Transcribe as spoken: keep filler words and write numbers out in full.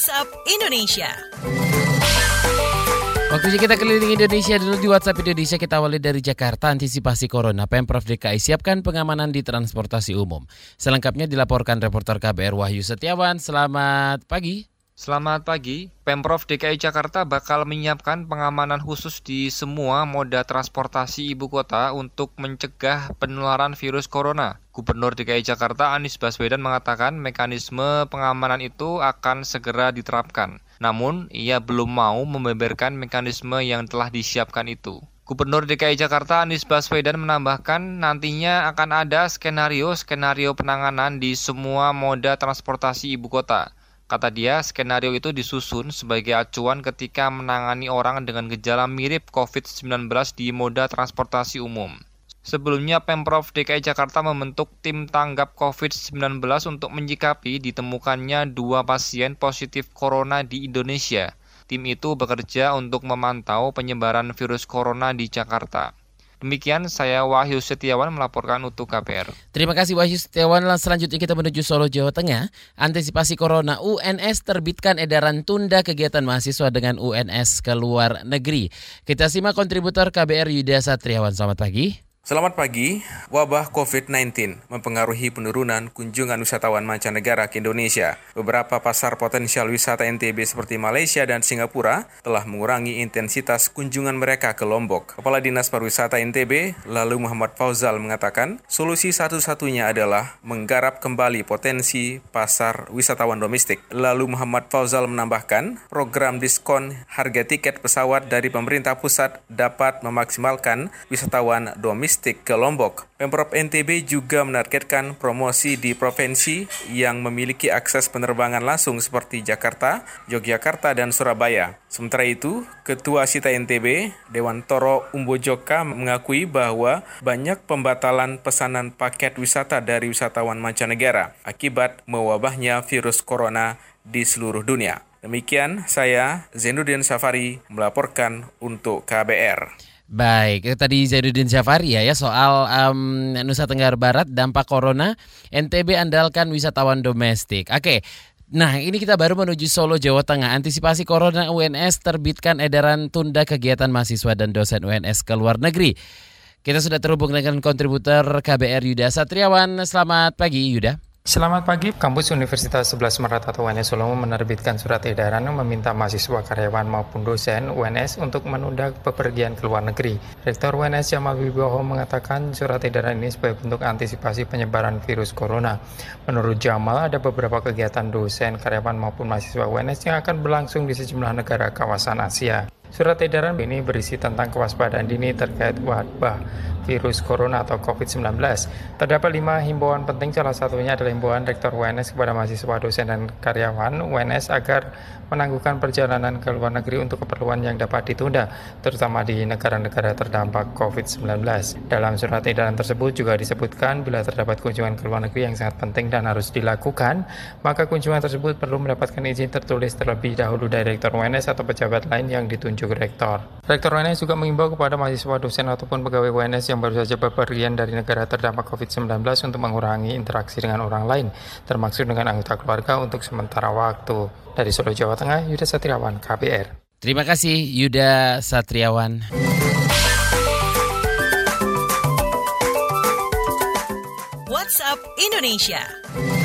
WhatsApp Indonesia. Waktunya kita keliling Indonesia dulu di WhatsApp Indonesia. Kita awali dari Jakarta, antisipasi Corona. Pemprov D K I siapkan pengamanan di transportasi umum. Selengkapnya dilaporkan reporter K B R Wahyu Setiawan. Selamat pagi. Selamat pagi, Pemprov D K I Jakarta bakal menyiapkan pengamanan khusus di semua moda transportasi ibu kota untuk mencegah penularan virus corona. Gubernur D K I Jakarta Anies Baswedan mengatakan mekanisme pengamanan itu akan segera diterapkan. Namun, ia belum mau membeberkan mekanisme yang telah disiapkan itu. Gubernur D K I Jakarta Anies Baswedan menambahkan nantinya akan ada skenario-skenario penanganan di semua moda transportasi ibu kota. Kata dia, skenario itu disusun sebagai acuan ketika menangani orang dengan gejala mirip covid sembilan belas di moda transportasi umum. Sebelumnya, Pemprov D K I Jakarta membentuk tim tanggap covid sembilan belas untuk menyikapi ditemukannya dua pasien positif corona di Indonesia. Tim itu bekerja untuk memantau penyebaran virus corona di Jakarta. Demikian saya Wahyu Setiawan melaporkan untuk K B R. Terima kasih Wahyu Setiawan. Selanjutnya kita menuju Solo, Jawa Tengah. Antisipasi Corona, U N S terbitkan edaran tunda kegiatan mahasiswa dengan U N S ke luar negeri. Kita simak kontributor K B R Yudha Satriawan. Selamat pagi. Selamat pagi, wabah covid sembilan belas mempengaruhi penurunan kunjungan wisatawan mancanegara ke Indonesia. Beberapa pasar potensial wisata N T B seperti Malaysia dan Singapura telah mengurangi intensitas kunjungan mereka ke Lombok. Kepala Dinas Pariwisata N T B, Lalu Muhammad Fauzal mengatakan, solusi satu-satunya adalah menggarap kembali potensi pasar wisatawan domestik. Lalu Muhammad Fauzal menambahkan, program diskon harga tiket pesawat dari pemerintah pusat dapat memaksimalkan wisatawan domestik ke Lombok. Pemprov N T B juga menargetkan promosi di provinsi yang memiliki akses penerbangan langsung seperti Jakarta, Yogyakarta, dan Surabaya. Sementara itu, Ketua Sita N T B, Dewanto Rumbojoka mengakui bahwa banyak pembatalan pesanan paket wisata dari wisatawan mancanegara akibat mewabahnya virus corona di seluruh dunia. Demikian saya, Zainuddin Zafari, melaporkan untuk K B R. Baik, tadi Zainuddin Zafari ya, ya soal um, Nusa Tenggara Barat dampak corona, N T B andalkan wisatawan domestik. Oke, nah ini kita baru menuju Solo, Jawa Tengah. Antisipasi corona, U N S terbitkan edaran tunda kegiatan mahasiswa dan dosen U N S ke luar negeri. Kita sudah terhubung dengan kontributor K B R Yudha Satriawan. Selamat pagi Yudha. Selamat pagi, kampus Universitas sebelas Maret atau U N S Solo menerbitkan surat edaran yang meminta mahasiswa karyawan maupun dosen U N S untuk menunda bepergian ke luar negeri. Rektor U N S Jamal Wibowo mengatakan surat edaran ini sebagai bentuk antisipasi penyebaran virus corona. Menurut Jamal, ada beberapa kegiatan dosen, karyawan maupun mahasiswa U N S yang akan berlangsung di sejumlah negara kawasan Asia. Surat edaran ini berisi tentang kewaspadaan dini terkait wabah virus corona atau covid sembilan belas. Terdapat lima himbauan penting, salah satunya adalah himbauan Rektor U N S kepada mahasiswa, dosen, dan karyawan U N S agar menangguhkan perjalanan ke luar negeri untuk keperluan yang dapat ditunda, terutama di negara-negara terdampak covid sembilan belas. Dalam surat edaran tersebut juga disebutkan bila terdapat kunjungan ke luar negeri yang sangat penting dan harus dilakukan, maka kunjungan tersebut perlu mendapatkan izin tertulis terlebih dahulu dari Rektor U N S atau pejabat lain yang ditunjuk Rektor. Rektor U N S juga mengimbau kepada mahasiswa, dosen, ataupun pegawai U N S yang baru saja bepergian dari negara terdampak covid sembilan belas untuk mengurangi interaksi dengan orang lain, termasuk dengan anggota keluarga untuk sementara waktu. Dari Solo, Jawa Tengah, Yudha Satriawan, K B R. Terima kasih Yudha Satriawan. WhatsApp Indonesia.